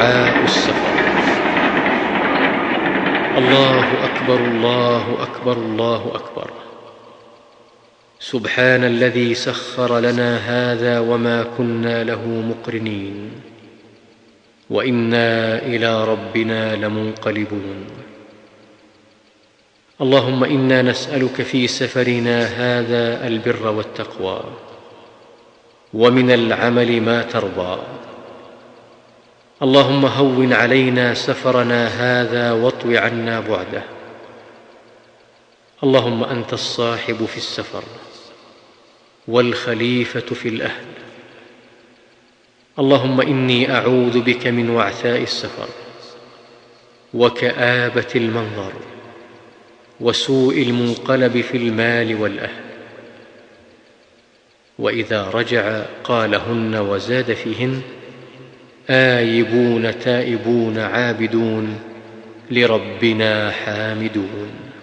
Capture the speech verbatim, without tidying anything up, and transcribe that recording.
دعاء السفر. الله أكبر الله أكبر الله أكبر. سبحان الذي سخر لنا هذا وما كنا له مقرنين وإنا إلى ربنا لمنقلبون. اللهم إنا نسألك في سفرنا هذا البر والتقوى ومن العمل ما ترضى. اللهم هون علينا سفرنا هذا واطو عنا بعده. اللهم أنت الصاحب في السفر والخليفة في الأهل. اللهم إني أعوذ بك من وعثاء السفر وكآبة المنظر وسوء المنقلب في المال والأهل. وإذا رجع قالهن وزاد فيهن: آيبون تائبون عابدون لربنا حامدون.